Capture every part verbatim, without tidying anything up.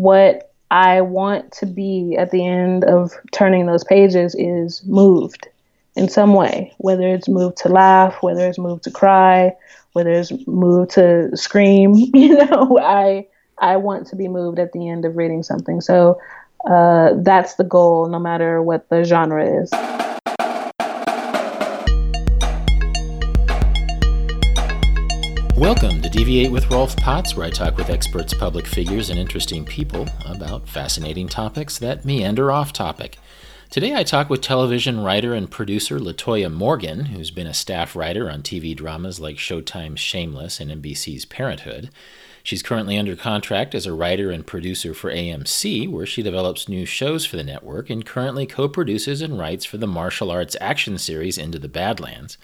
what I want to be at the end of turning those pages is moved in some way, whether it's moved to laugh, whether it's moved to cry, whether it's moved to scream. You know, I I want to be moved at the end of reading something. So uh, that's the goal, no matter what the genre is. Welcome to Deviate with Rolf Potts, where I talk with experts, public figures, and interesting people about fascinating topics that meander off topic. Today I talk with television writer and producer LaToya Morgan, who's been a staff writer on T V dramas like Showtime's Shameless and N B C's Parenthood. She's currently under contract as a writer and producer for A M C, where she develops new shows for the network and currently co-produces and writes for the martial arts action series Into the Badlands.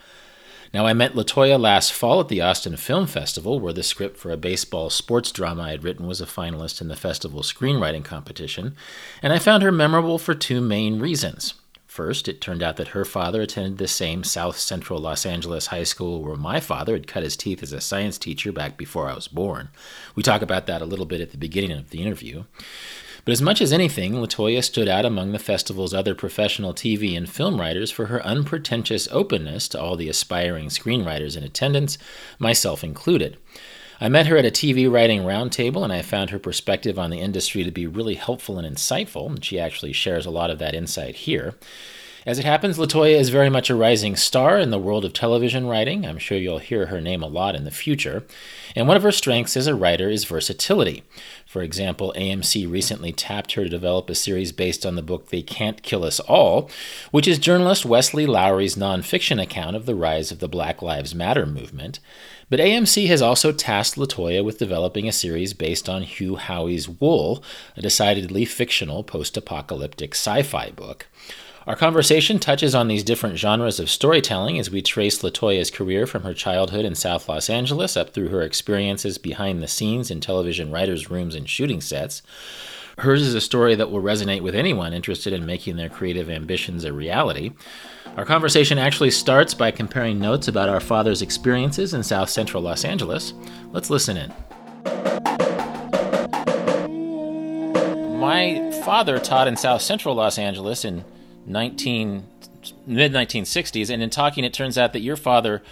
Now, I met LaToya last fall at the Austin Film Festival, where the script for a baseball sports drama I had written was a finalist in the festival screenwriting competition, and I found her memorable for two main reasons. First, it turned out that her father attended the same South Central Los Angeles high school where my father had cut his teeth as a science teacher back before I was born. We talk about that a little bit at the beginning of the interview. But as much as anything, LaToya stood out among the festival's other professional T V and film writers for her unpretentious openness to all the aspiring screenwriters in attendance, myself included. I met her at a T V writing roundtable, and I found her perspective on the industry to be really helpful and insightful, and she actually shares a lot of that insight here. As it happens, LaToya is very much a rising star in the world of television writing. I'm sure you'll hear her name a lot in the future. And one of her strengths as a writer is versatility. For example, A M C recently tapped her to develop a series based on the book They Can't Kill Us All, which is journalist Wesley Lowery's nonfiction account of the rise of the Black Lives Matter movement. But A M C has also tasked LaToya with developing a series based on Hugh Howey's Wool, a decidedly fictional post-apocalyptic sci-fi book. Our conversation touches on these different genres of storytelling as we trace LaToya's career from her childhood in South Los Angeles up through her experiences behind the scenes in television writers' rooms and shooting sets. Hers is a story that will resonate with anyone interested in making their creative ambitions a reality. Our conversation actually starts by comparing notes about our father's experiences in South Central Los Angeles. Let's listen in. My father taught in South Central Los Angeles in nineteen mid nineteen sixties, and in talking, it turns out that your father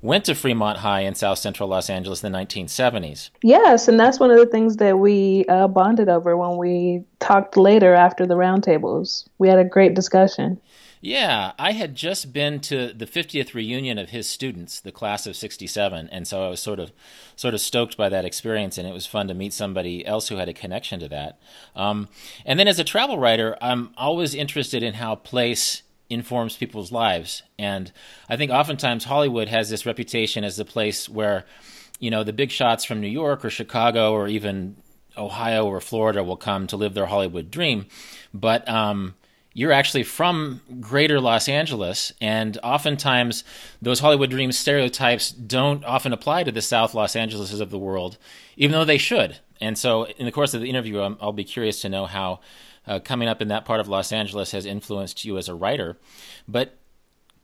went to Fremont High in South Central Los Angeles in the nineteen seventies. Yes, and that's one of the things that we uh, bonded over when we talked later after the roundtables. We had a great discussion. Yeah, I had just been to the fiftieth reunion of his students, the class of sixty-seven, and so I was sort of sort of stoked by that experience, and it was fun to meet somebody else who had a connection to that. Um, and then as a travel writer, I'm always interested in how place informs people's lives, and I think oftentimes Hollywood has this reputation as the place where, you know, the big shots from New York or Chicago or even Ohio or Florida will come to live their Hollywood dream, but um you're actually from greater Los Angeles, and oftentimes those Hollywood dream stereotypes don't often apply to the South Los Angeleses of the world, even though they should. And so in the course of the interview, I'm, I'll be curious to know how uh, coming up in that part of Los Angeles has influenced you as a writer. But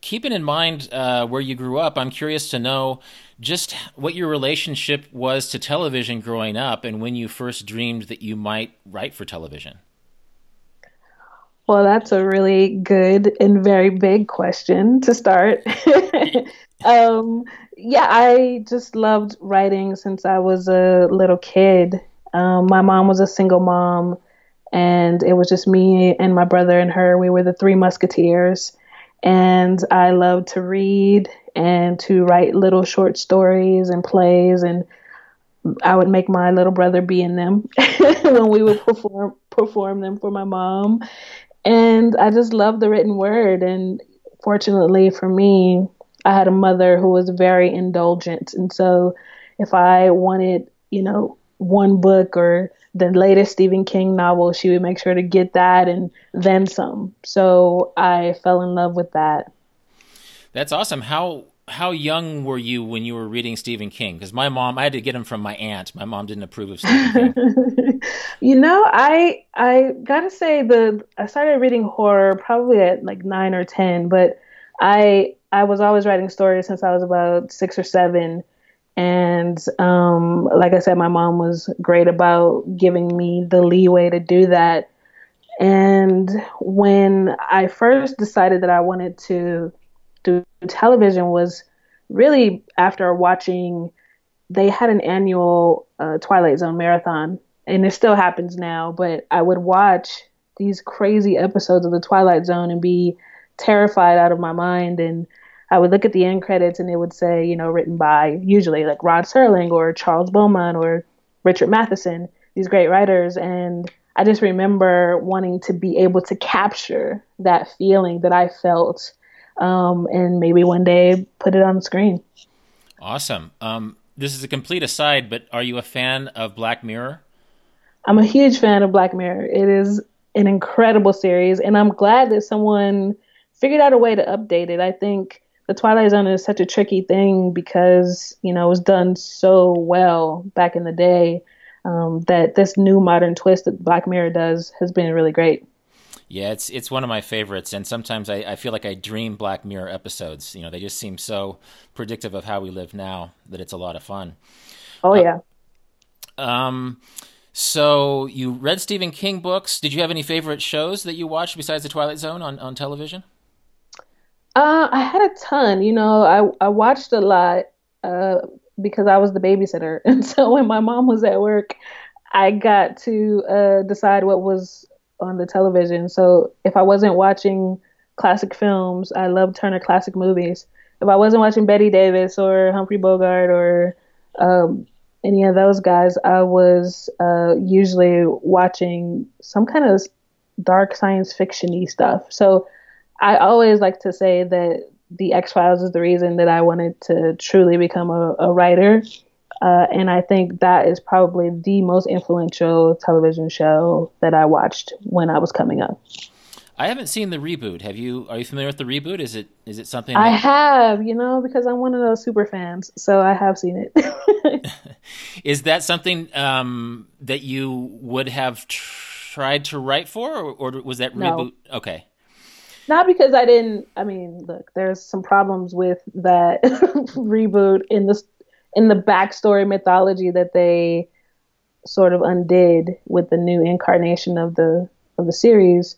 keeping in mind uh, where you grew up, I'm curious to know just what your relationship was to television growing up and when you first dreamed that you might write for television. Well, that's a really good and very big question to start. um, yeah, I just loved writing since I was a little kid. Um, my mom was a single mom, and it was just me and my brother and her. We were the Three Musketeers, and I loved to read and to write little short stories and plays, and I would make my little brother be in them when we would perform perform them for my mom. And I just love the written word. And fortunately for me, I had a mother who was very indulgent. And so if I wanted, you know, one book or the latest Stephen King novel, she would make sure to get that and then some. So I fell in love with that. That's awesome. How how young were you when you were reading Stephen King? Because my mom, I had to get him from my aunt. My mom didn't approve of Stephen King. You know, I I gotta say the I started reading horror probably at like nine or ten, but I I was always writing stories since I was about six or seven, And um, like I said, my mom was great about giving me the leeway to do that. And when I first decided that I wanted to do television was really after watching, they had an annual uh, Twilight Zone marathon, and it still happens now, but I would watch these crazy episodes of the Twilight Zone and be terrified out of my mind. And I would look at the end credits and it would say, you know, written by usually like Rod Serling or Charles Beaumont or Richard Matheson, these great writers. And I just remember wanting to be able to capture that feeling that I felt, um, and maybe one day put it on the screen. Awesome. Um, this is a complete aside, but are you a fan of Black Mirror? I'm a huge fan of Black Mirror. It is an incredible series, and I'm glad that someone figured out a way to update it. I think The Twilight Zone is such a tricky thing because, you know, it was done so well back in the day, um, that this new modern twist that Black Mirror does has been really great. Yeah, it's it's one of my favorites, and sometimes I, I feel like I dream Black Mirror episodes. You know, they just seem so predictive of how we live now that it's a lot of fun. Oh, yeah. Uh, um. So you read Stephen King books. Did you have any favorite shows that you watched besides The Twilight Zone on, on television? Uh, I had a ton. You know, I, I watched a lot uh, because I was the babysitter. And so when my mom was at work, I got to uh, decide what was on the television. So if I wasn't watching classic films, I love Turner Classic Movies. If I wasn't watching Betty Davis or Humphrey Bogart or um, any of those guys, I was uh, usually watching some kind of dark science fiction-y stuff. So I always like to say that The X-Files is the reason that I wanted to truly become a, a writer. Uh, and I think that is probably the most influential television show that I watched when I was coming up. I haven't seen the reboot. Have you? Are you familiar with the reboot? Is it? Is it something? That... I have, you know, because I'm one of those super fans, so I have seen it. Is that something um, that you would have tried to write for, or, or was that reboot? No. Okay. Not because I didn't. I mean, look, there's some problems with that reboot in the. in the backstory mythology that they sort of undid with the new incarnation of the of the series.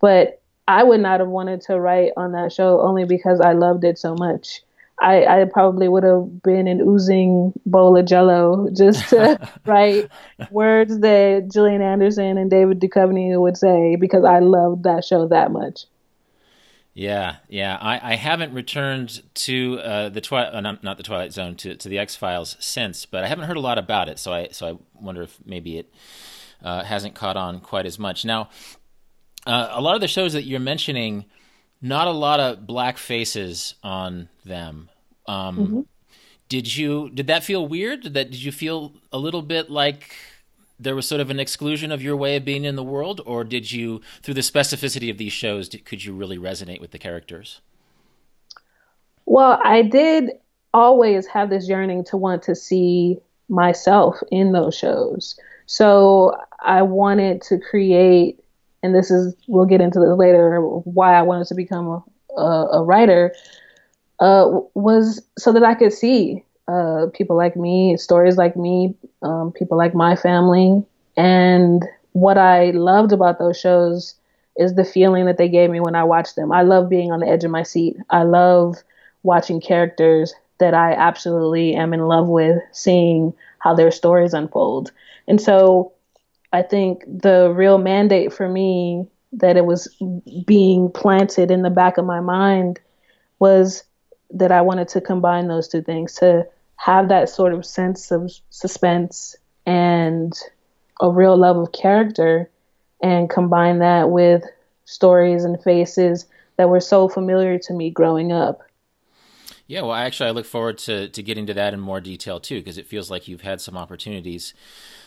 But I would not have wanted to write on that show only because I loved it so much. I, I probably would have been an oozing bowl of jello just to write words that Gillian Anderson and David Duchovny would say because I loved that show that much. Yeah, yeah. I, I haven't returned to uh, the twi- uh, not, not the Twilight Zone to to the X-Files since, but I haven't heard a lot about it. So I so I wonder if maybe it uh, hasn't caught on quite as much. Now, uh, a lot of the shows that you're mentioning, not a lot of black faces on them. Um, mm-hmm. Did you did that feel weird? Did that did you feel a little bit like there was sort of an exclusion of your way of being in the world, or did you, through the specificity of these shows, did, could you really resonate with the characters? Well, I did always have this yearning to want to see myself in those shows. So I wanted to create, and this is, we'll get into this later, why I wanted to become a, a, a writer, uh, was so that I could see Uh, people like me, stories like me, um, people like my family. And what I loved about those shows is the feeling that they gave me when I watched them. I love being on the edge of my seat. I love watching characters that I absolutely am in love with, seeing how their stories unfold. And so I think the real mandate for me that it was being planted in the back of my mind was that I wanted to combine those two things, to have that sort of sense of suspense and a real love of character, and combine that with stories and faces that were so familiar to me growing up. Yeah, well, actually, I look forward to, to getting to that in more detail, too, because it feels like you've had some opportunities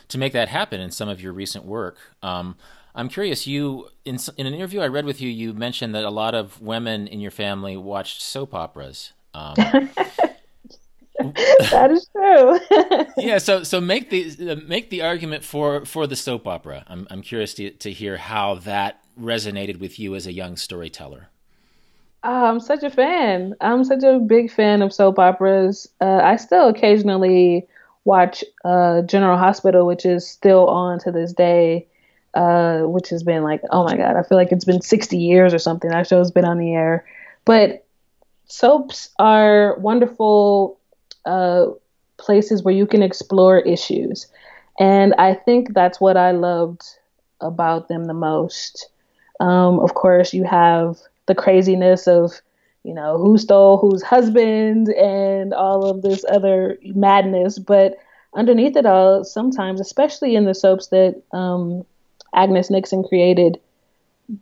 to make that happen in some of your recent work. Um, I'm curious, you in, in an interview I read with you, you mentioned that a lot of women in your family watched soap operas. Um, that is true. yeah, so so make the make the argument for, for the soap opera. I'm I'm curious to to hear how that resonated with you as a young storyteller. I'm such a fan. I'm such a big fan of soap operas. Uh, I still occasionally watch uh, General Hospital, which is still on to this day, uh, which has been like, oh my God, I feel like it's been sixty years or something. That show's been on the air. But soaps are wonderful uh, places where you can explore issues. And I think that's what I loved about them the most. Um, of course, you have the craziness of, you know, who stole whose husband and all of this other madness. But underneath it all, sometimes, especially in the soaps that um, Agnes Nixon created,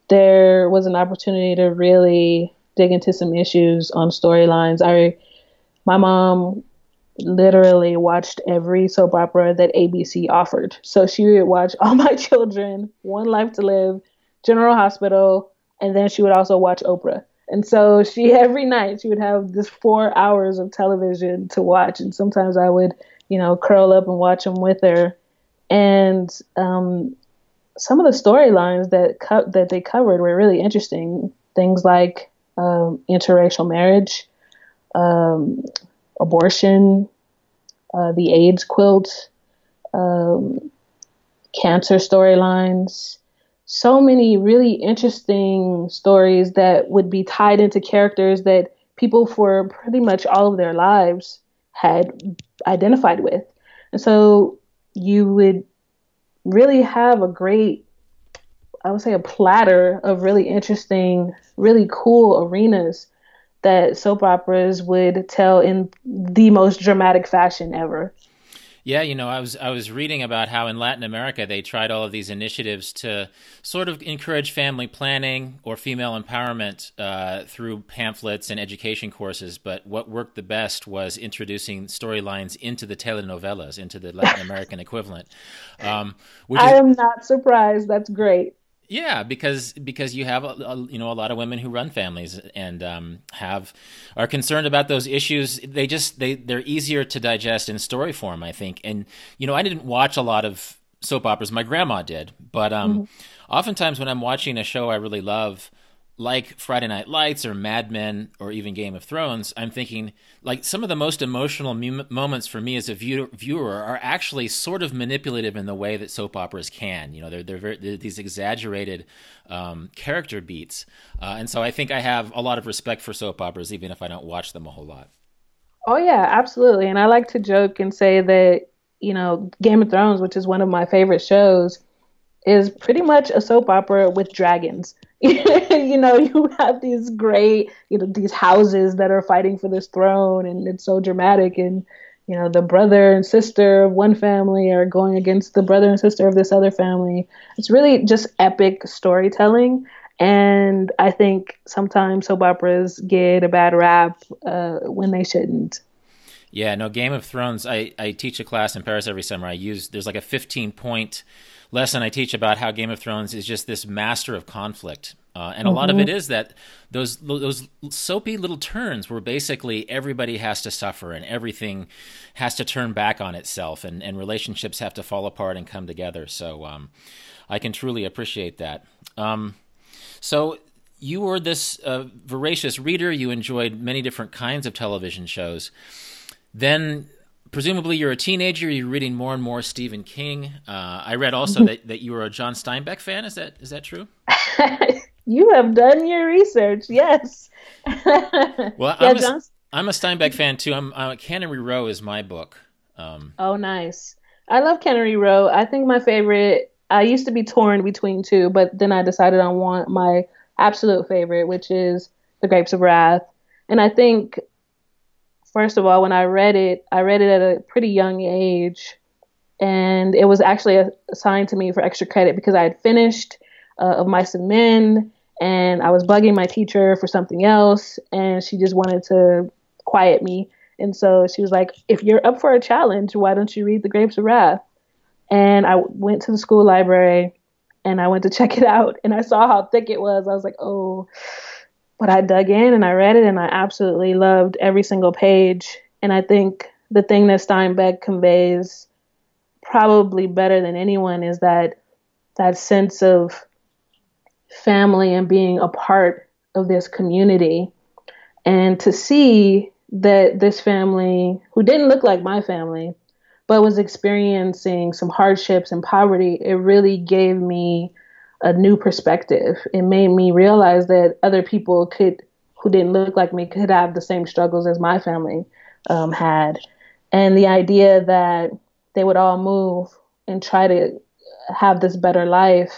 there was an opportunity to really dig into some issues on storylines. I, my mom literally watched every soap opera that A B C offered. So she would watch All My Children, One Life to Live, General Hospital, and then she would also watch Oprah. And so she, every night, she would have this four hours of television to watch. And sometimes I would, you know, curl up and watch them with her. And um, some of the storylines that co- that they covered were really interesting. Things like um, interracial marriage, um, abortion, uh, the AIDS quilt, um, cancer storylines. So many really interesting stories that would be tied into characters that people for pretty much all of their lives had identified with. And so you would really have a great, I would say a platter of really interesting, really cool arenas that soap operas would tell in the most dramatic fashion ever. Yeah, you know, I was I was reading about how in Latin America they tried all of these initiatives to sort of encourage family planning or female empowerment uh, through pamphlets and education courses. But what worked the best was introducing storylines into the telenovelas, into the Latin American equivalent. Um, which I is, am not surprised. That's great. Yeah, because because you have a, a, you know, a lot of women who run families and um, have are concerned about those issues. They just they they're easier to digest in story form, I think. And you know, I didn't watch a lot of soap operas. My grandma did, but um, mm-hmm. oftentimes when I'm watching a show I really love, like Friday Night Lights or Mad Men or even Game of Thrones, I'm thinking like some of the most emotional mu- moments for me as a view- viewer are actually sort of manipulative in the way that soap operas can. You know, they're they're, very, they're these exaggerated um, character beats, uh, and so I think I have a lot of respect for soap operas, even if I don't watch them a whole lot. Oh yeah, absolutely. And I like to joke and say that, you know, Game of Thrones, which is one of my favorite shows, is pretty much a soap opera with dragons. You know, you have these great, you know, these houses that are fighting for this throne, and it's so dramatic. And, you know, the brother and sister of one family are going against the brother and sister of this other family. It's really just epic storytelling. And I think sometimes soap operas get a bad rap uh, when they shouldn't. Yeah, no, Game of Thrones, I, I teach a class in Paris every summer. I use, there's like a fifteen point lesson I teach about how Game of Thrones is just this master of conflict. Uh, and a mm-hmm. lot of it is that those those soapy little turns where basically everybody has to suffer and everything has to turn back on itself, and, and relationships have to fall apart and come together. So um, I can truly appreciate that. Um, so you were this uh, voracious reader. You enjoyed many different kinds of television shows. Then presumably you're a teenager, you're reading more and more Stephen King. Uh, I read also that, that you were a John Steinbeck fan. Is that is that true? You have done your research, yes. Well, yeah, I'm, John... a, I'm a Steinbeck fan too. I'm, I'm Cannery Row is my book. Um, oh, nice. I love Cannery Row. I think my favorite, I used to be torn between two, but then I decided I want my absolute favorite, which is The Grapes of Wrath. And I think... First of all, when I read it, I read it at a pretty young age, and it was actually assigned to me for extra credit because I had finished uh, Of Mice and Men, and I was bugging my teacher for something else, and she just wanted to quiet me. And so she was like, if you're up for a challenge, why don't you read The Grapes of Wrath? And I went to the school library, and I went to check it out, and I saw how thick it was. I was like, oh... But I dug in and I read it, and I absolutely loved every single page. And I think the thing that Steinbeck conveys probably better than anyone is that that sense of family and being a part of this community, and to see that this family, who didn't look like my family, but was experiencing some hardships and poverty, it really gave me a new perspective. It made me realize that other people could, who didn't look like me, could have the same struggles as my family um, had. And the idea that they would all move and try to have this better life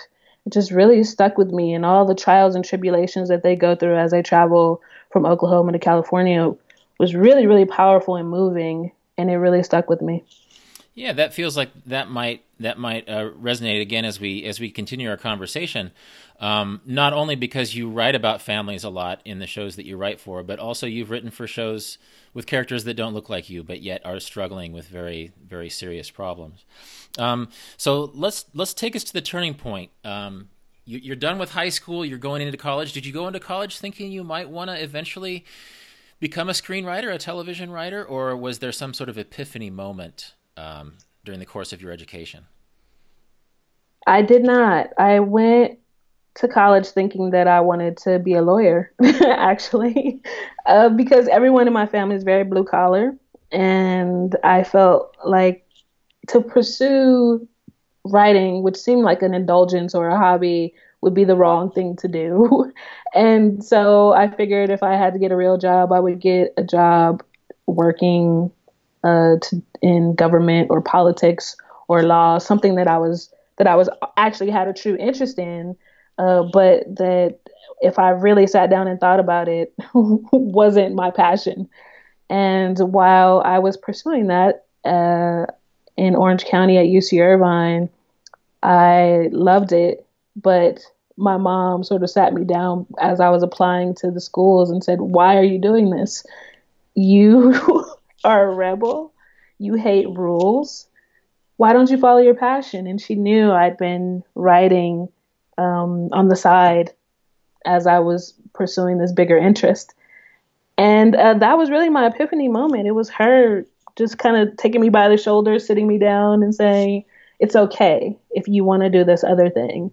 just really stuck with me, and all the trials and tribulations that they go through as they travel from Oklahoma to California was really, really powerful and moving, and it really stuck with me. Yeah, that feels like that might that might uh, resonate again as we as we continue our conversation. Um, not only because you write about families a lot in the shows that you write for, but also you've written for shows with characters that don't look like you, but yet are struggling with very, very serious problems. Um, so let's let's take us to the turning point. Um, you, you're done with high school. You're going into college. Did you go into college thinking you might want to eventually become a screenwriter, a television writer, or was there some sort of epiphany moment um, during the course of your education? I did not. I went to college thinking that I wanted to be a lawyer, actually, uh, because everyone in my family is very blue collar, and I felt like to pursue writing, which seemed like an indulgence or a hobby, would be the wrong thing to do. And so I figured if I had to get a real job, I would get a job working uh, to, in government or politics or law, something that I was that I was actually had a true interest in, uh, but that if I really sat down and thought about it, wasn't my passion. And while I was pursuing that uh, in Orange County at U C Irvine, I loved it. But my mom sort of sat me down as I was applying to the schools and said, "Why are you doing this? You are a rebel. You hate rules. Why don't you follow your passion?" And she knew I'd been writing um, on the side as I was pursuing this bigger interest. And uh, that was really my epiphany moment. It was her just kind of taking me by the shoulder, sitting me down and saying, "It's okay if you want to do this other thing."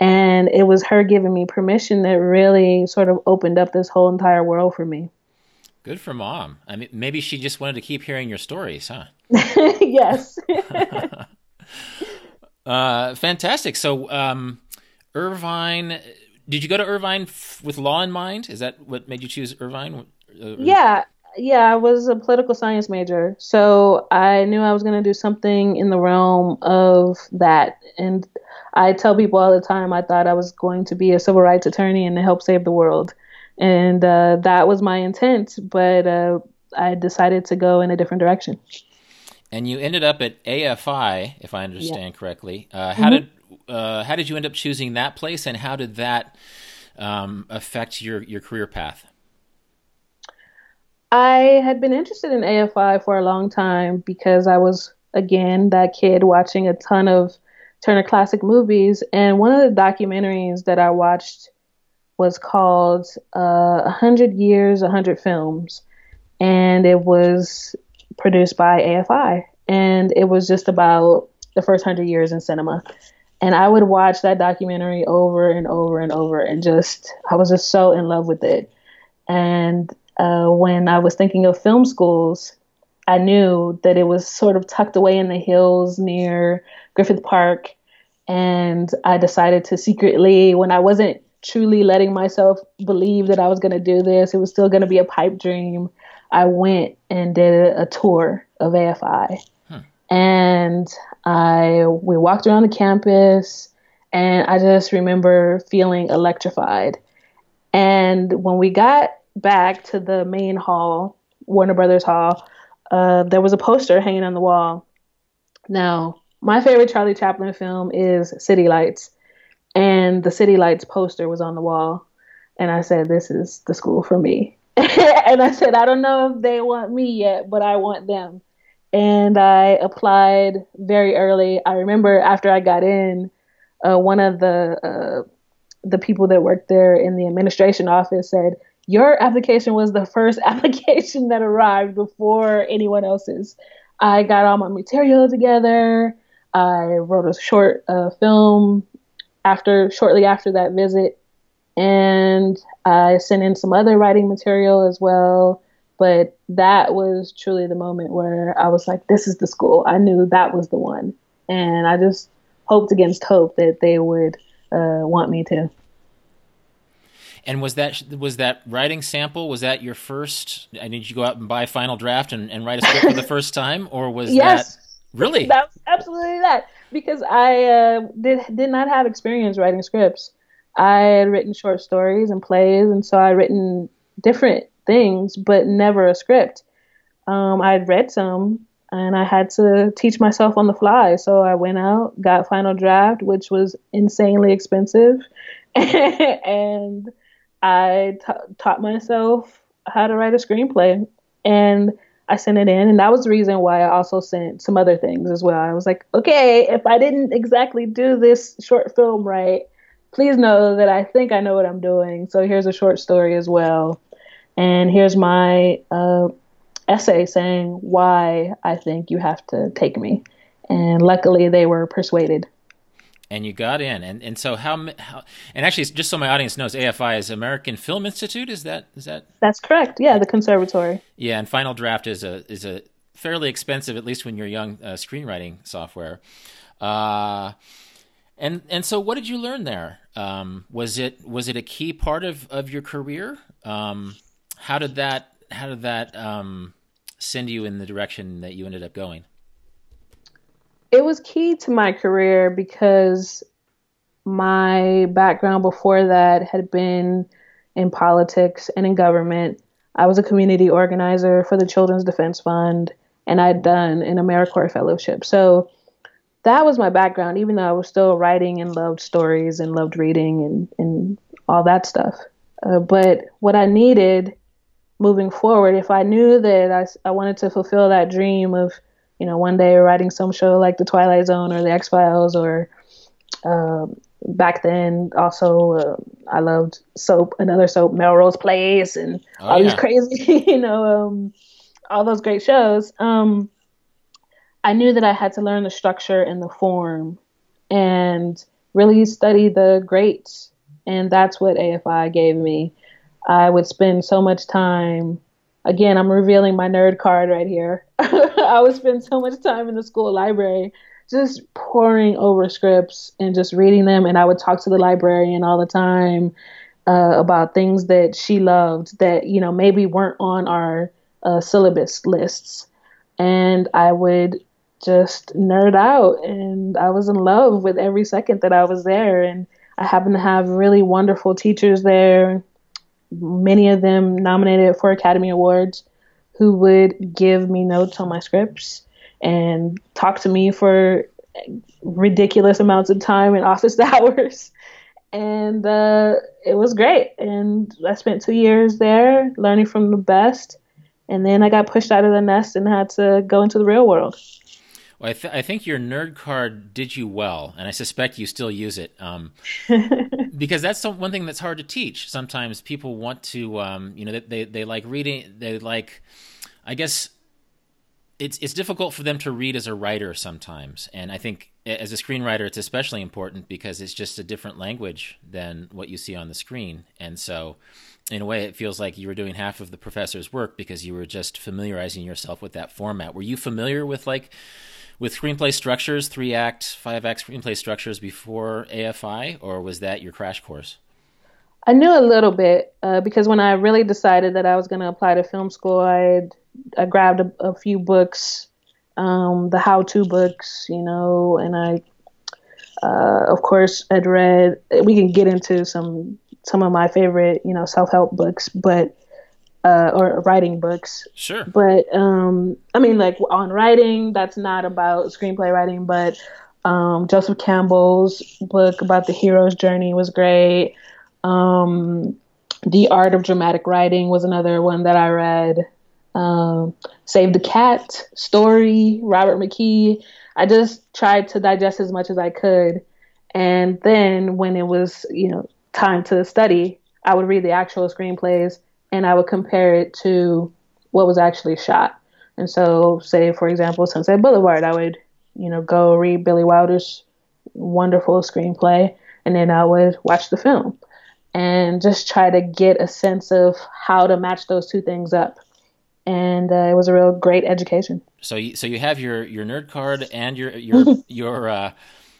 And it was her giving me permission that really sort of opened up this whole entire world for me. Good for mom. I mean, maybe she just wanted to keep hearing your stories, huh? Yes. uh, fantastic. So, um, Irvine, did you go to Irvine f- with law in mind? Is that what made you choose Irvine? Uh, yeah. Yeah, I was a political science major. So I knew I was going to do something in the realm of that. And I tell people all the time, I thought I was going to be a civil rights attorney and to help save the world. And uh, that was my intent, but uh, I decided to go in a different direction. And you ended up at A F I, if I understand yeah. correctly. Uh, how mm-hmm. did uh, how did you end up choosing that place, and how did that um, affect your, your career path? I had been interested in A F I for a long time because I was, again, that kid watching a ton of Turner Classic Movies. And one of the documentaries that I watched was called uh, one hundred years, one hundred films. And it was produced by A F I. And it was just about the first one hundred years in cinema. And I would watch that documentary over and over and over. And just, I was just so in love with it. And Uh, when I was thinking of film schools, I knew that it was sort of tucked away in the hills near Griffith Park. And I decided to secretly, when I wasn't truly letting myself believe that I was going to do this, it was still going to be a pipe dream, I went and did a tour of A F I. Huh. And I we walked around the campus, and I just remember feeling electrified. And when we got back to the main hall, Warner Brothers Hall, uh, there was a poster hanging on the wall. Now, my favorite Charlie Chaplin film is City Lights, and the City Lights poster was on the wall. And I said, "This is the school for me." And I said, "I don't know if they want me yet, but I want them." And I applied very early. I remember after I got in, uh, one of the uh, the people that worked there in the administration office said, "Your application was the first application that arrived before anyone else's." I got all my material together. I wrote a short uh, film after, shortly after that visit, And I sent in some other writing material as well. But that was truly the moment where I was like, this is the school. I knew that was the one. And I just hoped against hope that they would uh, want me to. And was that was that writing sample, was that your first, I did you go out and buy Final Draft and, and write a script for the first time? Or was yes, that, really? That was absolutely that. Because I uh, did, did not have experience writing scripts. I had written short stories and plays, and so I had written different things, but never a script. Um, I had read some, and I had to teach myself on the fly. So I went out, got Final Draft, which was insanely expensive, and I t- taught myself how to write a screenplay. And I sent it in, and that was the reason why I also sent some other things as well. I was like, okay, if I didn't exactly do this short film right, please know that I think I know what I'm doing. So here's a short story as well. And here's my uh, essay saying why I think you have to take me. And luckily they were persuaded. And you got in. And and so how, how and actually, just so my audience knows, A F I is American Film Institute. Is that is that? That's correct. Yeah, the conservatory. Yeah, and Final Draft is a is a fairly expensive, at least when you're young, uh, screenwriting software. Uh And and so, what did you learn there? Um, was it was it a key part of, of your career? Um, how did that how did that um, send you in the direction that you ended up going? It was key to my career because my background before that had been in politics and in government. I was a community organizer for the Children's Defense Fund, and I'd done an AmeriCorps fellowship. So that was my background, even though I was still writing and loved stories and loved reading and, and all that stuff. Uh, but what I needed moving forward, if I knew that I, I wanted to fulfill that dream of, you know, one day writing some show like The Twilight Zone or The X-Files or um, back then also uh, I loved Soap, another Soap, Melrose Place and oh, all yeah. these crazy, you know, um, all those great shows. Um, I knew that I had to learn the structure and the form and really study the greats. And that's what A F I gave me. I would spend so much time, again, I'm revealing my nerd card right here. I would spend so much time in the school library just poring over scripts and just reading them. And I would talk to the librarian all the time uh, about things that she loved that, you know, maybe weren't on our uh, syllabus lists. And I would just nerd out, and I was in love with every second that I was there. And I happened to have really wonderful teachers there, many of them nominated for Academy Awards, who would give me notes on my scripts and talk to me for ridiculous amounts of time in office hours. And uh, it was great. And I spent two years there learning from the best. And then I got pushed out of the nest and had to go into the real world. Well, I, th- I think your nerd card did you well, and I suspect you still use it. Um, because that's some, one thing that's hard to teach. Sometimes people want to, um, you know, they, they, they like reading, they like, I guess it's it's difficult for them to read as a writer sometimes. And I think as a screenwriter, it's especially important because it's just a different language than what you see on the screen. And so in a way, it feels like you were doing half of the professor's work because you were just familiarizing yourself with that format. Were you familiar with like with screenplay structures, three act, five act screenplay structures before A F I, or was that your crash course? I knew a little bit uh, because when I really decided that I was going to apply to film school, I I grabbed a, a few books, um, the how-to books, you know, and I uh, of course had read. We can get into some. some of my favorite, you know, self-help books, but, uh, or writing books. Sure. But, um, I mean, like on writing, that's not about screenplay writing, but, um, Joseph Campbell's book about the hero's journey was great. Um, The Art of Dramatic Writing was another one that I read. Um, Save the Cat, Story, Robert McKee. I just tried to digest as much as I could. And then when it was, you know, time to study, I would read the actual screenplays and I would compare it to what was actually shot. And so, say, for example, Sunset Boulevard, I would, you know, go read Billy Wilder's wonderful screenplay and then I would watch the film. and just try to get a sense of how to match those two things up. And uh, it was a real great education. So you, so you have your, your nerd card and your your your uh,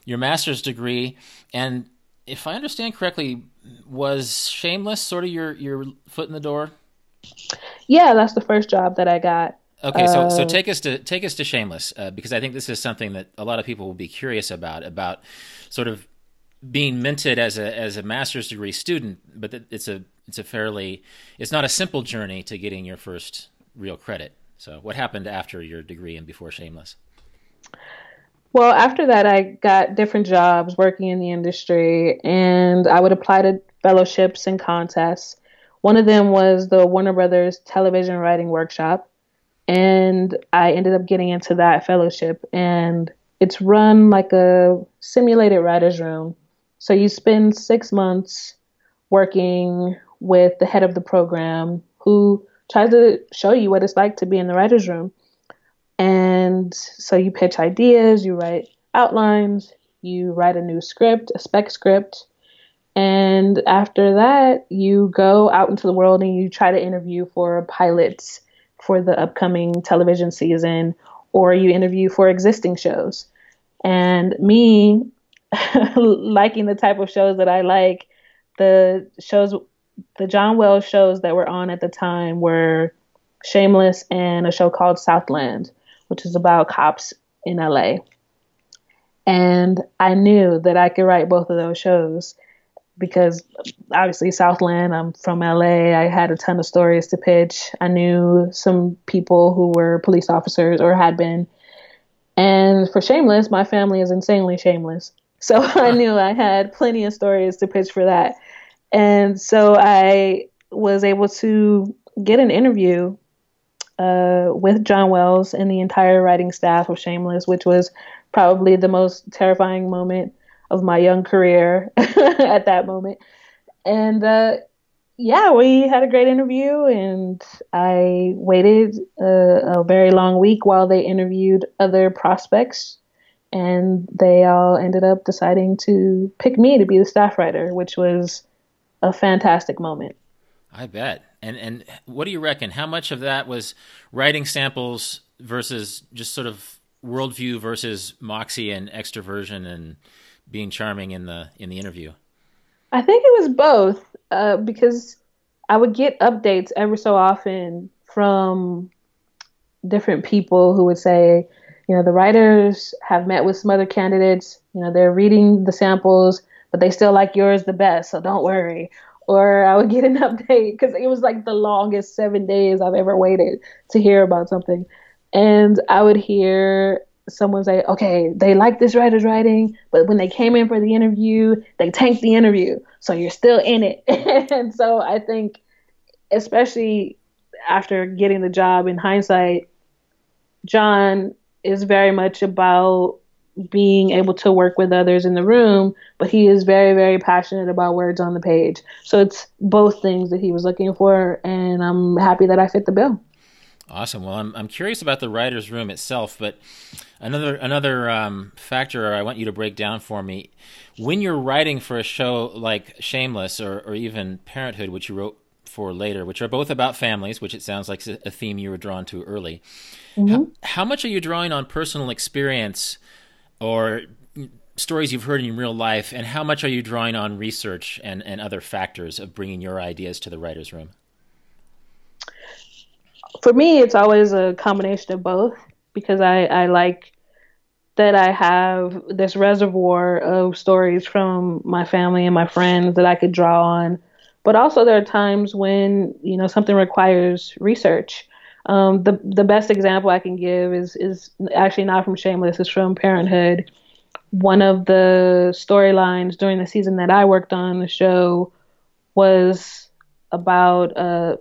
your master's degree. And if I understand correctly, was Shameless sort of your, your foot in the door? Yeah, that's the first job that I got. Okay, so uh, so take us to take us to Shameless, uh, because I think this is something that a lot of people will be curious about, about sort of being minted as a as a master's degree student, but it's a it's a fairly it's not a simple journey to getting your first real credit. So what happened after your degree and before Shameless? Well, after that, I got different jobs working in the industry, and I would apply to fellowships and contests. One of them was the Warner Brothers Television Writing Workshop, and I ended up getting into that fellowship. And it's run like a simulated writer's room. So you spend six months working with the head of the program who tries to show you what it's like to be in the writer's room. And so you pitch ideas, you write outlines, you write a new script, a spec script. And after that, you go out into the world and you try to interview for pilots for the upcoming television season, or you interview for existing shows. And me, liking the type of shows that I like, the shows, the John Wells shows that were on at the time were Shameless and a show called Southland, which is about cops in L A. And I knew that I could write both of those shows because obviously Southland, I'm from L A. I had a ton of stories to pitch. I knew some people who were police officers or had been. And for Shameless, my family is insanely shameless. So I knew I had plenty of stories to pitch for that. And so I was able to get an interview uh, with John Wells and the entire writing staff of Shameless, which was probably the most terrifying moment of my young career at that moment. And uh, yeah, we had a great interview, and I waited a, a very long week while they interviewed other prospects. And they all ended up deciding to pick me to be the staff writer, which was a fantastic moment. I bet. And and what do you reckon? How much of that was writing samples versus just sort of worldview versus moxie and extroversion and being charming in the in the interview? I think it was both, uh, because I would get updates every so often from different people who would say, you know, the writers have met with some other candidates, you know, they're reading the samples, but they still like yours the best, so don't worry. Or I would get an update, because it was like the longest seven days I've ever waited to hear about something. And I would hear someone say, okay, they like this writer's writing, but when they came in for the interview, they tanked the interview, so you're still in it. And so I think, especially after getting the job in hindsight, John is very much about being able to work with others in the room, but he is very, very passionate about words on the page. So it's both things that he was looking for, and I'm happy that I fit the bill. Awesome. Well, I'm I'm curious about the writer's room itself, but another another um, factor I want you to break down for me, when you're writing for a show like Shameless or, or even Parenthood, which you wrote for later, which are both about families, which it sounds like is a theme you were drawn to early. Mm-hmm. How, how much are you drawing on personal experience or stories you've heard in real life, and how much are you drawing on research and, and other factors of bringing your ideas to the writer's room? For me, it's always a combination of both, because I, I like that I have this reservoir of stories from my family and my friends that I could draw on. But also there are times when, you know, something requires research. Um, the the best example I can give is is actually not from Shameless, it's from Parenthood. One of the storylines during the season that I worked on the show was about uh,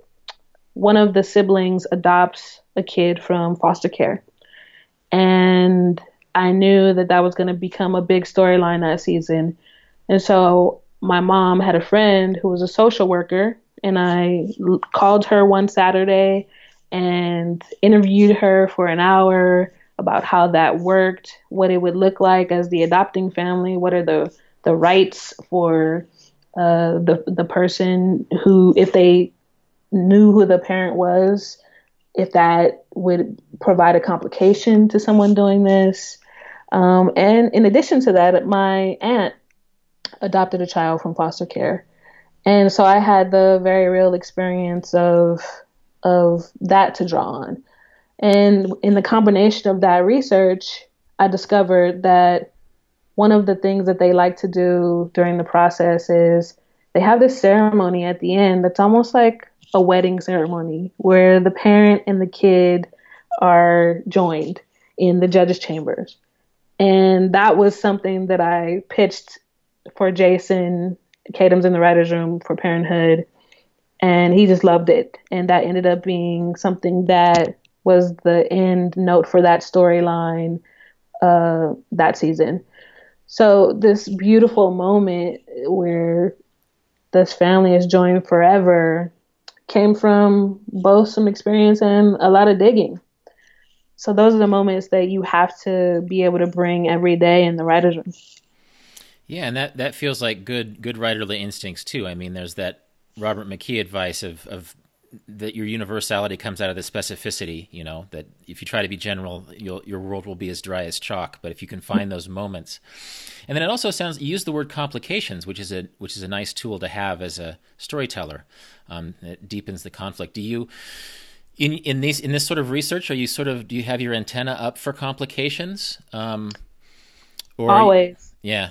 one of the siblings adopts a kid from foster care. And I knew that that was going to become a big storyline that season. And so my mom had a friend who was a social worker, and I l- called her one Saturday and interviewed her for an hour about how that worked, what it would look like as the adopting family, what are the, the rights for uh, the the person who, if they knew who the parent was, if that would provide a complication to someone doing this. Um, and in addition to that, my aunt adopted a child from foster care. And so I had the very real experience of of that to draw on. And in the combination of that research, I discovered that one of the things that they like to do during the process is they have this ceremony at the end that's almost like a wedding ceremony where the parent and the kid are joined in the judge's chambers. And that was something that I pitched for Jason Kadam's in the writer's room for Parenthood, and he just loved it. And that ended up being something that was the end note for that storyline uh, that season. So this beautiful moment where this family is joined forever came from both some experience and a lot of digging. So those are the moments that you have to be able to bring every day in the writer's room. Yeah, and that, that feels like good good writerly instincts too. I mean, there's that Robert McKee advice of of that your universality comes out of the specificity. You know, that if you try to be general, you'll, your world will be as dry as chalk. But if you can find those moments, and then it also sounds you use the word complications, which is a which is a nice tool to have as a storyteller. Um, it deepens the conflict. Do you? In in these in this sort of research, are you sort of do you have your antenna up for complications? Um, or Always, you, yeah,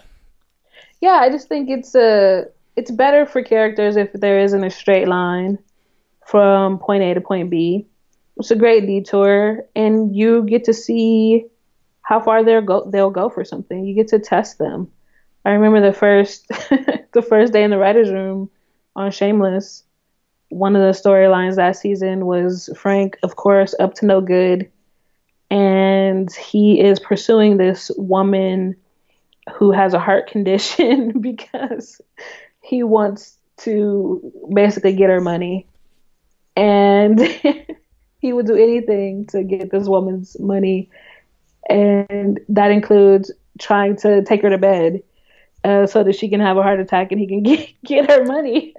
yeah. I just think it's a it's better for characters if there isn't a straight line from point A to point B. It's a great detour, and you get to see how far they'll go. They'll go for something. You get to test them. I remember the first the first day in the writer's room on Shameless. One of the storylines that season was Frank, of course, up to no good. And he is pursuing this woman who has a heart condition because he wants to basically get her money. And he would do anything to get this woman's money. And that includes trying to take her to bed uh, so that she can have a heart attack and he can get, get her money.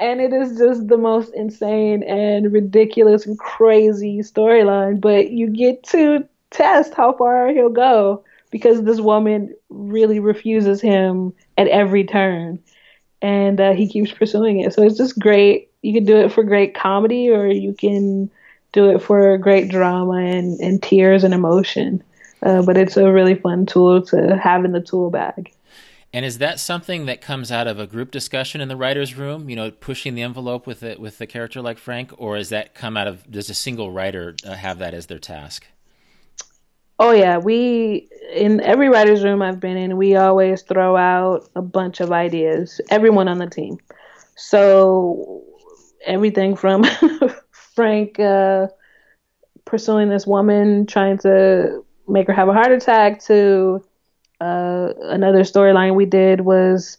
And it is just the most insane and ridiculous and crazy storyline. But you get to test how far he'll go because this woman really refuses him at every turn. And uh, he keeps pursuing it. So it's just great. You can do it for great comedy or you can do it for great drama and, and tears and emotion. Uh, but it's a really fun tool to have in the tool bag. And is that something that comes out of a group discussion in the writer's room, you know, pushing the envelope with it, with the character like Frank, or is that come out of, does a single writer have that as their task? Oh yeah. We, in every writer's room I've been in, we always throw out a bunch of ideas, everyone on the team. So everything from Frank uh, pursuing this woman, trying to make her have a heart attack to, Uh, another storyline we did was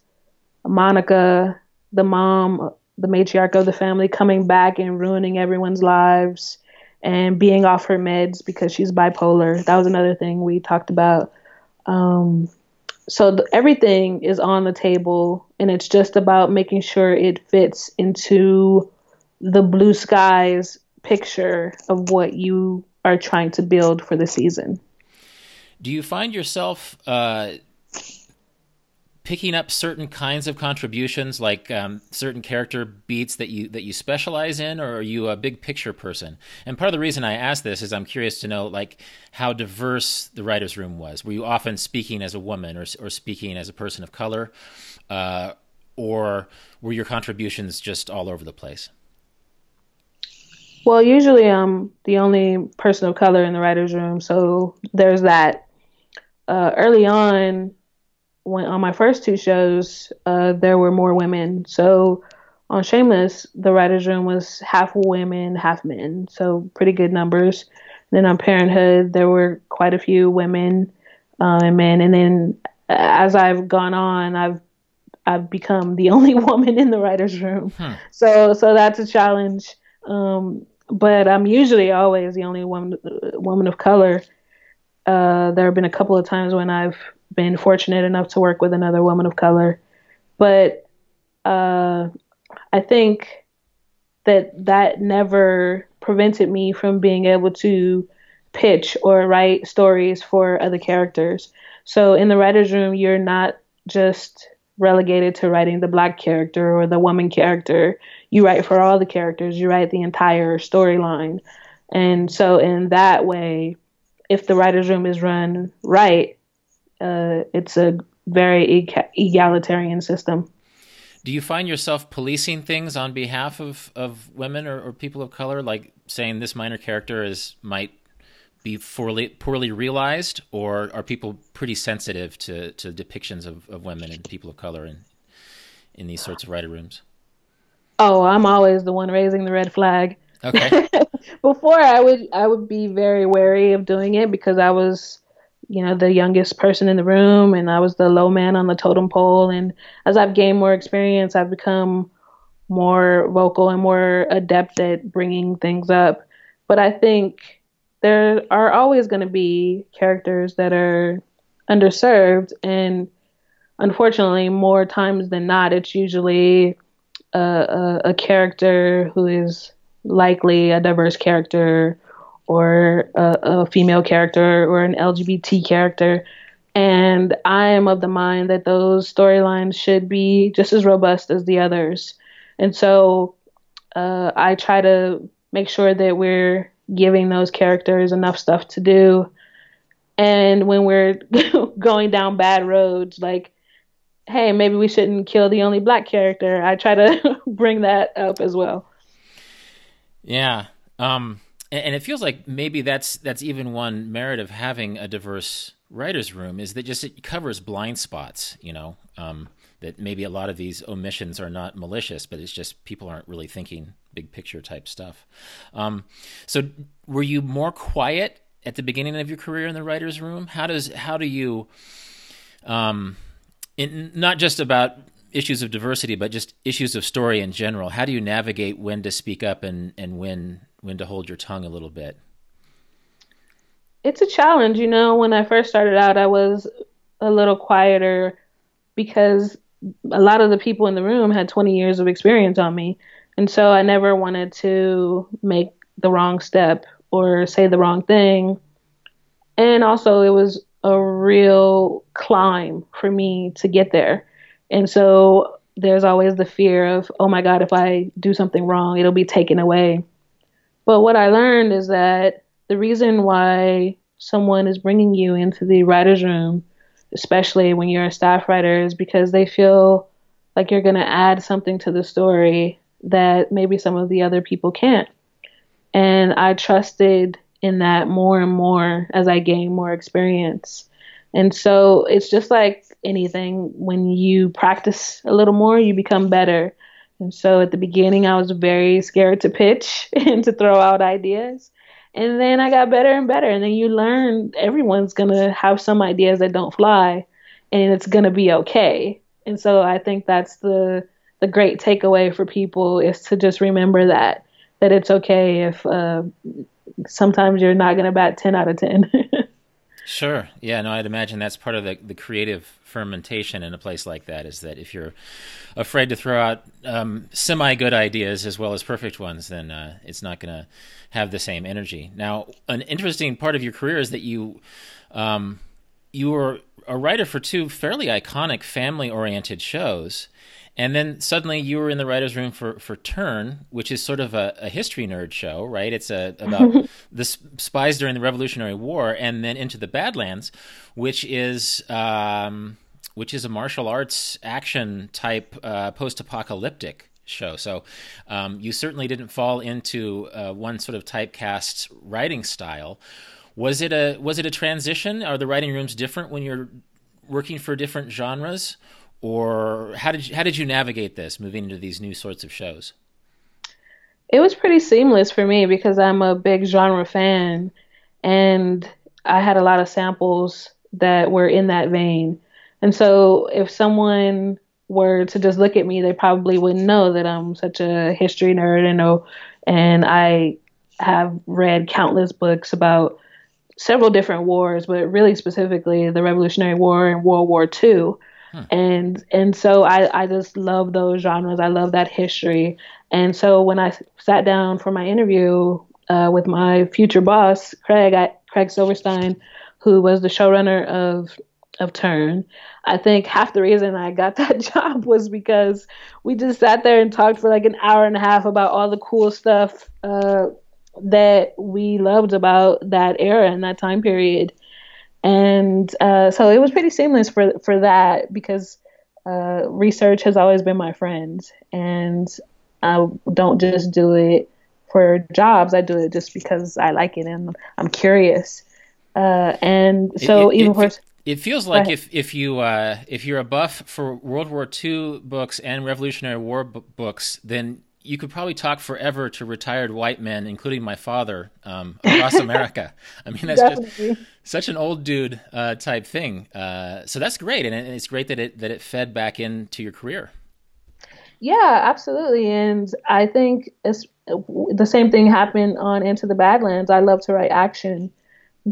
Monica, the mom, the matriarch of the family, coming back and ruining everyone's lives and being off her meds because she's bipolar. That was another thing we talked about. Um, so th- everything is on the table, and it's just about making sure it fits into the blue skies picture of what you are trying to build for the season. Do you find yourself uh, picking up certain kinds of contributions, like um, certain character beats that you that you specialize in, or are you a big picture person? And part of the reason I ask this is I'm curious to know, like, how diverse the writer's room was. Were you often speaking as a woman or or speaking as a person of color, uh, or were your contributions just all over the place? Well, usually I'm the only person of color in the writer's room, so there's that. Uh, early on, when on my first two shows, uh, there were more women. So on Shameless, the writer's room was half women, half men. So pretty good numbers. And then on Parenthood, there were quite a few women uh, and men. And then as I've gone on, I've I've become the only woman in the writer's room. Hmm. So so that's a challenge. Um, but I'm usually always the only woman woman of color. Uh, there have been a couple of times when I've been fortunate enough to work with another woman of color, but uh, I think that that never prevented me from being able to pitch or write stories for other characters. So in the writer's room, you're not just relegated to writing the black character or the woman character. You write for all the characters. You write the entire storyline. And so in that way, if the writer's room is run right, uh, it's a very egalitarian system. Do you find yourself policing things on behalf of, of women or, or people of color, like saying this minor character is might be poorly, poorly realized, or are people pretty sensitive to, to depictions of, of women and people of color in, in these sorts of writer rooms? Oh, I'm always the one raising the red flag. Okay. Before I would, I would be very wary of doing it because I was, you know, the youngest person in the room and I was the low man on the totem pole. And as I've gained more experience, I've become more vocal and more adept at bringing things up. But I think there are always going to be characters that are underserved. And unfortunately, more times than not, it's usually a, a, a character who is likely a diverse character or a, a female character or an L G B T character. And I am of the mind that those storylines should be just as robust as the others. And so uh, I try to make sure that we're giving those characters enough stuff to do. And when we're going down bad roads, like, hey, maybe we shouldn't kill the only black character, I try to bring that up as well. Yeah. Um, and, and it feels like maybe that's that's even one merit of having a diverse writer's room, is that just it covers blind spots, you know, um, that maybe a lot of these omissions are not malicious, but it's just people aren't really thinking big picture type stuff. Um, so were you more quiet at the beginning of your career in the writer's room? How does, how do you, um, in, not just about issues of diversity, but just issues of story in general, how do you navigate when to speak up and, and when, when to hold your tongue a little bit? It's a challenge. You know, when I first started out, I was a little quieter because a lot of the people in the room had twenty years of experience on me. And so I never wanted to make the wrong step or say the wrong thing. And also it was a real climb for me to get there. And so there's always the fear of, oh my God, if I do something wrong, it'll be taken away. But what I learned is that the reason why someone is bringing you into the writer's room, especially when you're a staff writer, is because they feel like you're going to add something to the story that maybe some of the other people can't. And I trusted in that more and more as I gained more experience. And so it's just like anything, when you practice a little more, you become better. And so at the beginning, I was very scared to pitch and to throw out ideas. And then I got better and better. And then you learn everyone's going to have some ideas that don't fly and it's going to be okay. And so I think that's the the great takeaway for people, is to just remember that, that it's okay if uh, sometimes you're not going to bat ten out of ten. Sure. Yeah, no, I'd imagine that's part of the, the creative fermentation in a place like that, is that if you're afraid to throw out um, semi-good ideas as well as perfect ones, then uh, it's not going to have the same energy. Now, an interesting part of your career is that you um, you were a writer for two fairly iconic family-oriented shows, and then suddenly you were in the writer's room for, for Turn, which is sort of a, a history nerd show, right? It's a, about the spies during the Revolutionary War, and then Into the Badlands, which is um, which is a martial arts action type uh, post-apocalyptic show. So um, you certainly didn't fall into uh, one sort of typecast writing style. Was it a was it a transition? Are the writing rooms different when you're working for different genres? Or how did you, how did you navigate this, moving into these new sorts of shows? It was pretty seamless for me because I'm a big genre fan, and I had a lot of samples that were in that vein. And so if someone were to just look at me, they probably wouldn't know that I'm such a history nerd, and oh, and I have read countless books about several different wars, but really specifically the Revolutionary War and World War Two. Huh. And and so I, I just love those genres. I love that history. And so when I sat down for my interview uh, with my future boss, Craig, I, Craig Silverstein, who was the showrunner of of Turn, I think half the reason I got that job was because we just sat there and talked for like an hour and a half about all the cool stuff uh, that we loved about that era and that time period. And uh, so it was pretty seamless for for that, because uh, research has always been my friend, and I don't just do it for jobs. I do it just because I like it and I'm curious. Uh, and so it, it, even it, for it, it feels like if if you uh, if you're a buff for World War Two books and Revolutionary War b- books, then you could probably talk forever to retired white men, including my father, um, across America. I mean, that's Definitely. Just such an old dude uh, type thing. Uh, so that's great, and it's great that it that it fed back into your career. Yeah, absolutely, and I think it's, the same thing happened on Into the Badlands. I love to write action.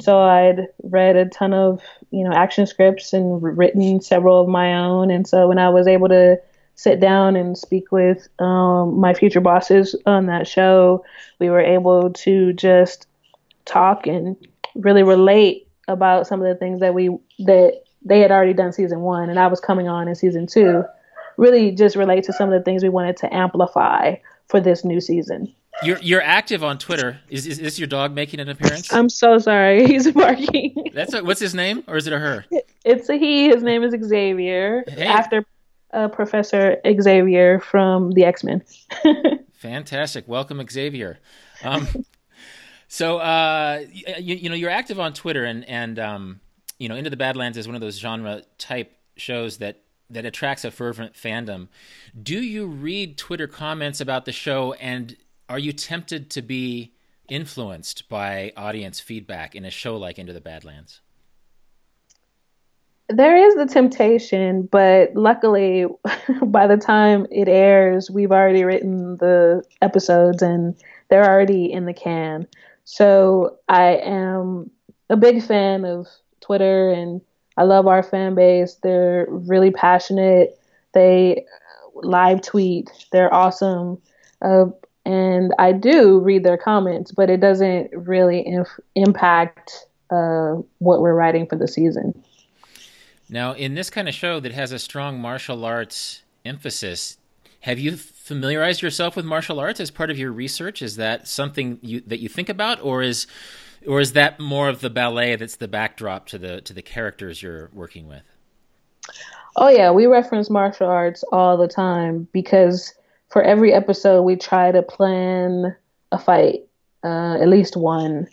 So I'd read a ton of, you know, action scripts and written several of my own. And so when I was able to sit down and speak with um, my future bosses on that show, we were able to just talk and really relate about some of the things that we that they had already done season one, and I was coming on in season two. Really, just relate to some of the things we wanted to amplify for this new season. You're you're active on Twitter. Is is, is this your dog making an appearance? I'm so sorry. He's barking. That's a, what's his name, or is it a her? It's a he. His name is Xavier, hey. after uh, Professor Xavier from the X-Men. Fantastic. Welcome, Xavier. Um, so uh, you you know you're active on Twitter, and and um, you know Into the Badlands is one of those genre type shows that. that attracts a fervent fandom. Do you read Twitter comments about the show, and are you tempted to be influenced by audience feedback in a show like Into the Badlands? There is the temptation, but luckily by the time it airs, we've already written the episodes and they're already in the can. So I am a big fan of Twitter, and I love our fan base. They're really passionate. They live tweet. They're awesome. Uh, and I do read their comments, but it doesn't really inf- impact uh, what we're writing for the season. Now, in this kind of show that has a strong martial arts emphasis, have you familiarized yourself with martial arts as part of your research? Is that something you, that you think about, or is... Or is that more of the ballet that's the backdrop to the to the characters you're working with? Oh, yeah. We reference martial arts all the time, because for every episode we try to plan a fight, uh, at least one.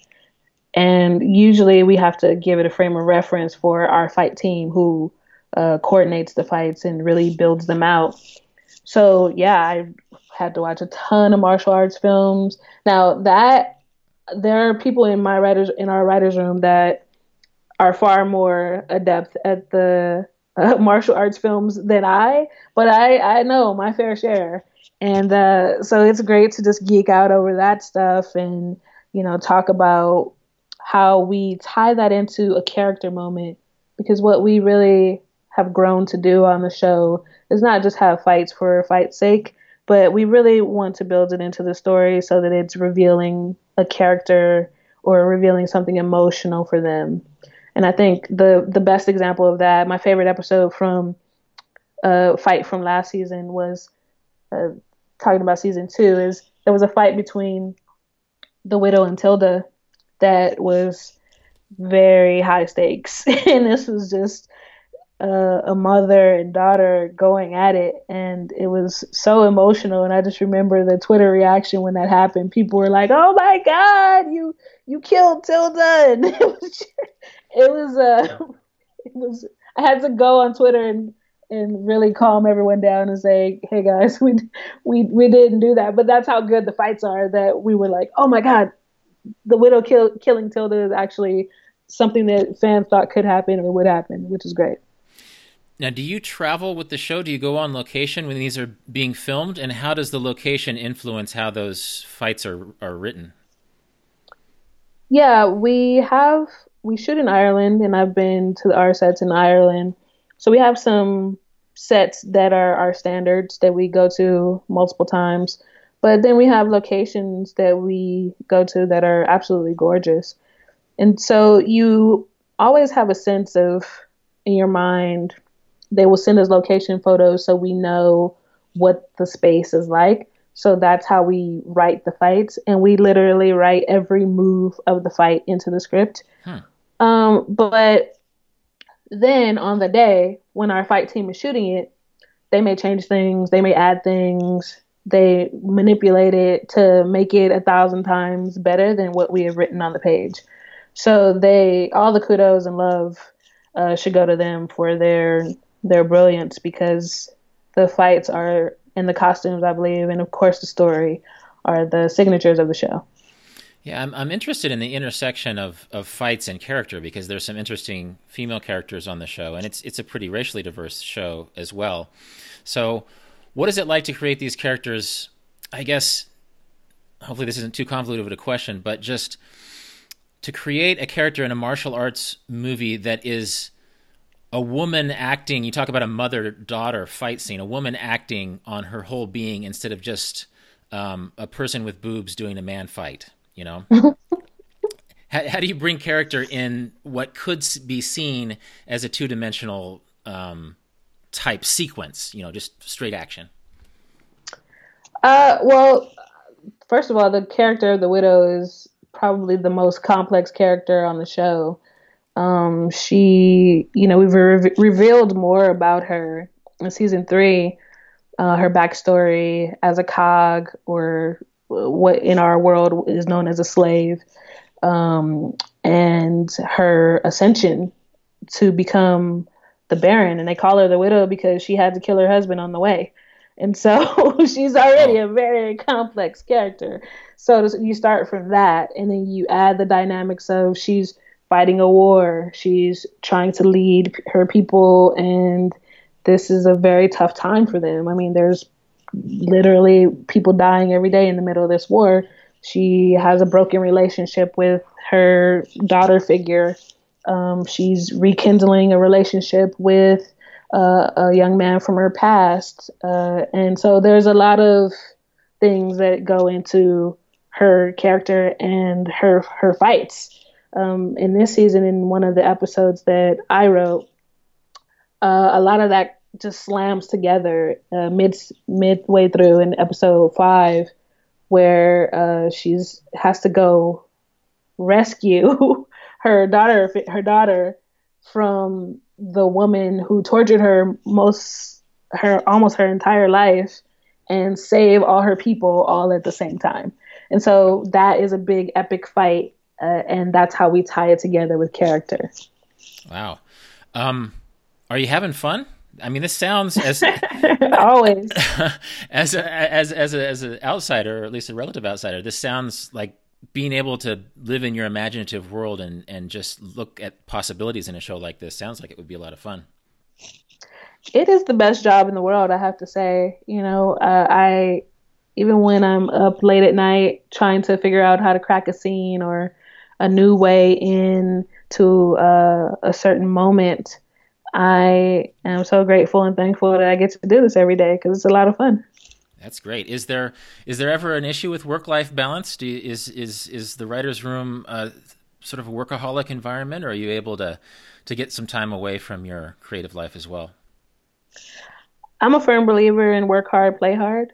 And usually we have to give it a frame of reference for our fight team, who uh, coordinates the fights and really builds them out. So, yeah, I had to watch a ton of martial arts films. Now, that... There are people in my writers in our writers room that are far more adept at the uh, martial arts films than I, but I, I know my fair share, and uh, so it's great to just geek out over that stuff, and you know talk about how we tie that into a character moment, because what we really have grown to do on the show is not just have fights for fight's sake, but we really want to build it into the story so that it's revealing a character or revealing something emotional for them. And I think the the best example of that, my favorite episode from uh fight from last season was uh, talking about season two, is there was a fight between the widow and Tilda that was very high stakes. And this was just Uh, a mother and daughter going at it, and it was so emotional. And I just remember the Twitter reaction when that happened. People were like, "Oh my God, you you killed Tilda!" And it was, it was, uh, it was. I had to go on Twitter and and really calm everyone down and say, "Hey guys, we we we didn't do that." But that's how good the fights are, that we were like, "Oh my God, the widow kill, killing Tilda is actually something that fans thought could happen or would happen," which is great. Now, do you travel with the show? Do you go on location when these are being filmed? And how does the location influence how those fights are, are written? Yeah, we have, we shoot in Ireland, and I've been to our sets in Ireland. So we have some sets that are our standards that we go to multiple times. But then we have locations that we go to that are absolutely gorgeous. And so you always have a sense of, in your mind, they will send us location photos so we know what the space is like. So that's how we write the fights. And we literally write every move of the fight into the script. Huh. Um, but then on the day when our fight team is shooting it, they may change things. They may add things. They manipulate it to make it a thousand times better than what we have written on the page. So they, all the kudos and love uh, should go to them for their their brilliance, because the fights are, and the costumes, I believe, and of course the story, are the signatures of the show. Yeah, I'm I'm interested in the intersection of, of fights and character, because there's some interesting female characters on the show, and it's it's a pretty racially diverse show as well. So what is it like to create these characters? I guess, hopefully this isn't too convoluted of a question, but just to create a character in a martial arts movie that is a woman acting, you talk about a mother-daughter fight scene, a woman acting on her whole being instead of just um, a person with boobs doing a man fight, you know? how, how do you bring character in what could be seen as a two-dimensional um type sequence, you know, just straight action? Uh, well, first of all, the character of the widow is probably the most complex character on the show. Um, she, you know, we've re- revealed more about her in season three, uh, her backstory as a cog, or what in our world is known as a slave, um, and her ascension to become the Baron, and they call her the widow because she had to kill her husband on the way. And so she's already a very complex character. So you start from that, and then you add the dynamics of she's fighting a war, she's trying to lead her people, and this is a very tough time for them. I mean, there's literally people dying every day in the middle of this war. She has a broken relationship with her daughter figure. Um, she's rekindling a relationship with uh, a young man from her past. Uh, and so there's a lot of things that go into her character and her her fights. Um, in this season, in one of the episodes that I wrote, uh, a lot of that just slams together uh, mid midway through in episode five, where uh, she's has to go rescue her daughter, her daughter from the woman who tortured her most, her almost her entire life, and save all her people all at the same time. And so that is a big epic fight, uh, and that's how we tie it together with character. Wow, um, are you having fun? I mean, this sounds as always as a, as as a, as an outsider, or at least a relative outsider, this sounds like being able to live in your imaginative world and, and just look at possibilities in a show like this sounds like it would be a lot of fun. It is the best job in the world, I have to say. You know, uh, I, even when I'm up late at night trying to figure out how to crack a scene or a new way in to uh, a certain moment, I am so grateful and thankful that I get to do this every day, because it's a lot of fun. That's great. Is there is there ever an issue with work-life balance? Do you, is is is the writer's room uh, sort of a workaholic environment, or are you able to to get some time away from your creative life as well? I'm a firm believer in work hard, play hard.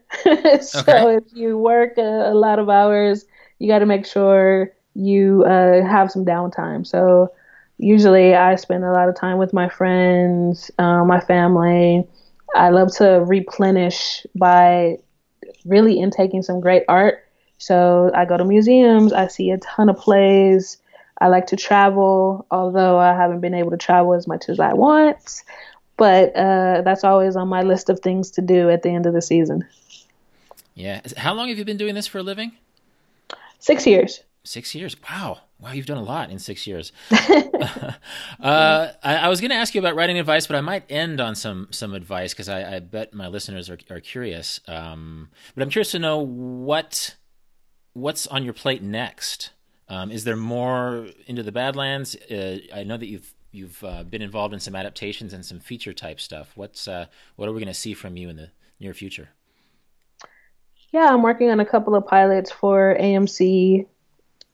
So okay. If you work a, a lot of hours, you got to make sure you uh, have some downtime. So usually I spend a lot of time with my friends, uh, my family. I love to replenish by really intaking some great art. So I go to museums. I see a ton of plays. I like to travel, although I haven't been able to travel as much as I want. But uh, that's always on my list of things to do at the end of the season. Yeah. How long have you been doing this for a living? Six years. Six years. Wow. Wow, you've done a lot in six years. uh, I, I was going to ask you about writing advice, but I might end on some some advice, because I, I bet my listeners are, are curious. Um, but I'm curious to know what what's on your plate next. Um, is there more Into the Badlands? Uh, I know that you've you've uh, been involved in some adaptations and some feature type stuff. What's uh, what are we going to see from you in the near future? Yeah, I'm working on a couple of pilots for A M C.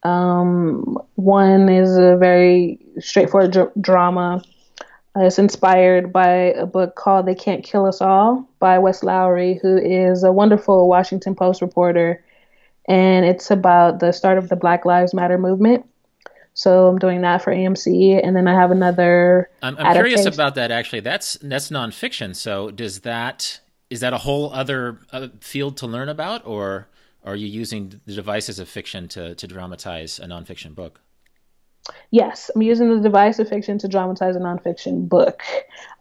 Um, one is a very straightforward dr- drama. Uh, it's inspired by a book called They Can't Kill Us All by Wes Lowry, who is a wonderful Washington Post reporter. And it's about the start of the Black Lives Matter movement. So I'm doing that for A M C. And then I have another I'm, I'm curious about that, actually. That's that's nonfiction. So does that is that a whole other uh, field to learn about? Or are you using the devices of fiction to, to dramatize a nonfiction book? Yes, I'm using the device of fiction to dramatize a nonfiction book,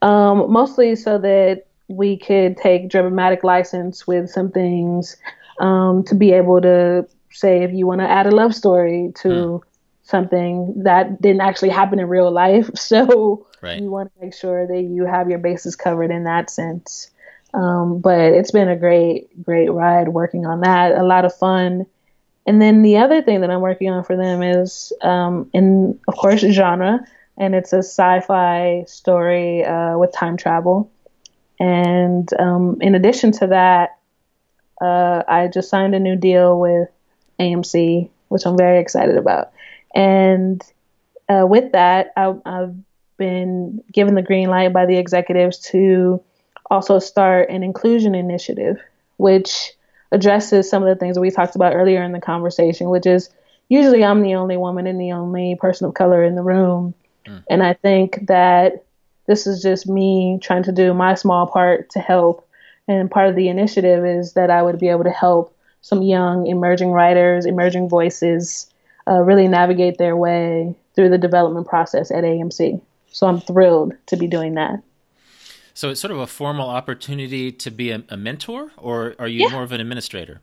um, mostly so that we could take dramatic license with some things, um, to be able to say, if you want to add a love story to mm. something that didn't actually happen in real life. So right. you want to make sure that you have your bases covered in that sense. Um, but it's been a great, great ride working on that. A lot of fun. And then the other thing that I'm working on for them is, um, in, of course, genre. And it's a sci-fi story uh, with time travel. And um, in addition to that, uh, I just signed a new deal with A M C, which I'm very excited about. And uh, with that, I, I've been given the green light by the executives to also start an inclusion initiative, which addresses some of the things that we talked about earlier in the conversation, which is usually I'm the only woman and the only person of color in the room. Mm. And I think that this is just me trying to do my small part to help. And part of the initiative is that I would be able to help some young emerging writers, emerging voices, uh, really navigate their way through the development process at A M C. So I'm thrilled to be doing that. So it's sort of a formal opportunity to be a, a mentor, or are you yeah. more of an administrator?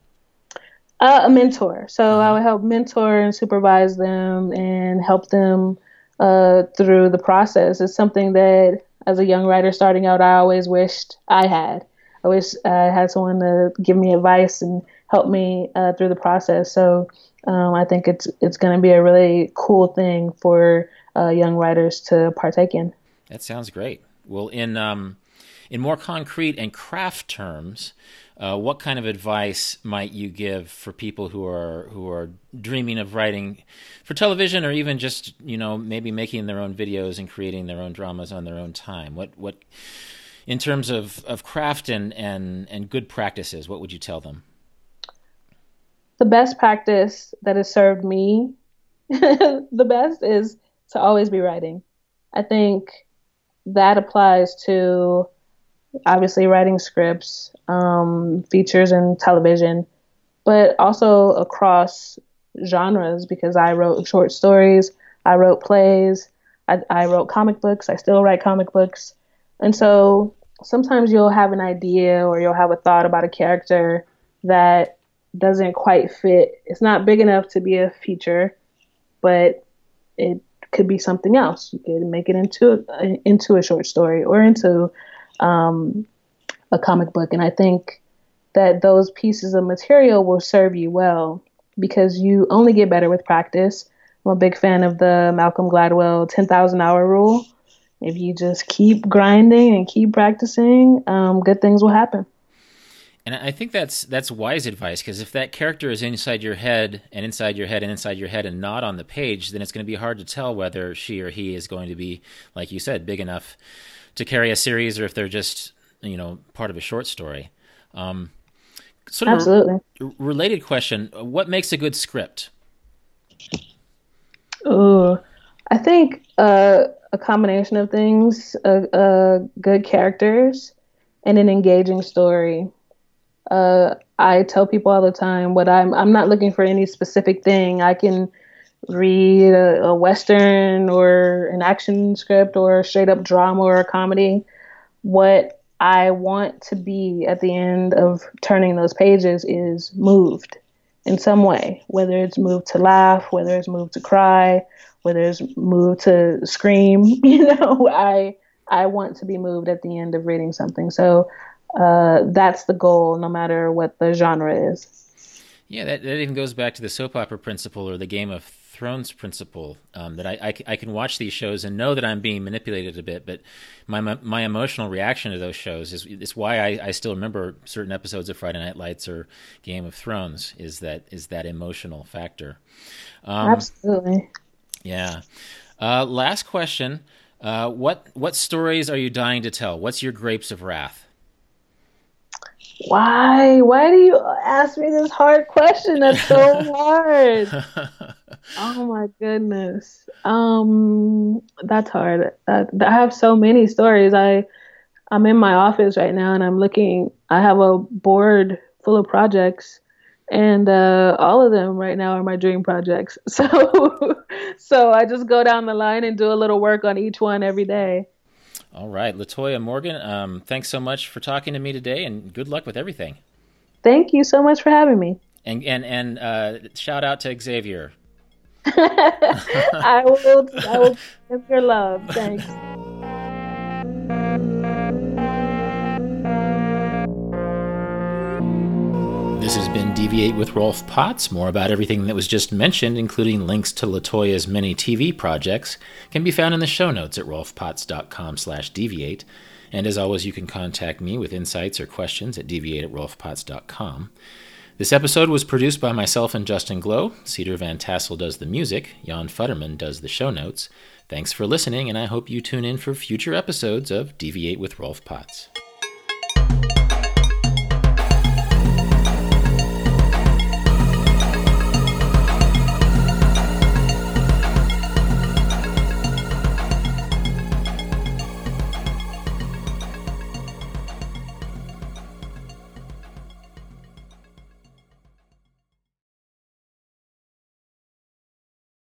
Uh, a mentor. So mm-hmm. I would help mentor and supervise them and help them uh, through the process. It's something that, as a young writer starting out, I always wished I had. I wish I had someone to give me advice and help me uh, through the process. So um, I think it's it's going to be a really cool thing for uh, young writers to partake in. That sounds great. Well, in um. In more concrete and craft terms, uh, what kind of advice might you give for people who are who are dreaming of writing for television, or even just, you know, maybe making their own videos and creating their own dramas on their own time? What what in terms of, of craft and, and, and good practices, what would you tell them? The best practice that has served me the best is to always be writing. I think that applies to obviously writing scripts, um, features and television, but also across genres, because I wrote short stories, I wrote plays, I, I wrote comic books, I still write comic books. And so sometimes you'll have an idea or you'll have a thought about a character that doesn't quite fit. It's not big enough to be a feature, but it could be something else. You could make it into into a short story or into um, a comic book. And I think that those pieces of material will serve you well, because you only get better with practice. I'm a big fan of the Malcolm Gladwell ten thousand hour rule. If you just keep grinding and keep practicing, um, good things will happen. And I think that's, that's wise advice, because if that character is inside your head and inside your head and inside your head and not on the page, then it's going to be hard to tell whether she or he is going to be, like you said, big enough to carry a series, or if they're just, you know, part of a short story. Um, sort of Absolutely. A r- related question: what makes a good script? Oh, I think uh, a combination of things: uh, uh, good characters and an engaging story. Uh, I tell people all the time what I'm. I'm not looking for any specific thing. I can read a, a Western or an action script or a straight up drama or a comedy. What I want to be at the end of turning those pages is moved in some way, whether it's moved to laugh, whether it's moved to cry, whether it's moved to scream. You know, I, I want to be moved at the end of reading something. So uh, that's the goal, no matter what the genre is. Yeah, that, that even goes back to the soap opera principle, or the game of Thrones principle, um, that I, I, I can watch these shows and know that I'm being manipulated a bit, but my my, my emotional reaction to those shows is it's why I, I still remember certain episodes of Friday Night Lights or Game of Thrones, is that is that emotional factor. Um, Absolutely. Yeah. Uh, last question. Uh, what what stories are you dying to tell? What's your Grapes of Wrath? Why? Why do you ask me this hard question? That's so hard. Oh my goodness. Um, that's hard. I, I have so many stories. I, I'm in my office right now, and I'm looking. I have a board full of projects, and uh, all of them right now are my dream projects. So, so I just go down the line and do a little work on each one every day. All right, LaToya Morgan, um, thanks so much for talking to me today, and good luck with everything. Thank you so much for having me. And and and uh, shout out to Xavier. I will. I will give your love. Thanks. This has been Deviate with Rolf Potts. More about everything that was just mentioned, including links to LaToya's many T V projects, can be found in the show notes at rolf potts dot com slash deviate. And as always, you can contact me with insights or questions at deviate at rolf potts dot com. This episode was produced by myself and Justin Glow. Cedar Van Tassel does the music. Jan Futterman does the show notes. Thanks for listening, and I hope you tune in for future episodes of Deviate with Rolf Potts.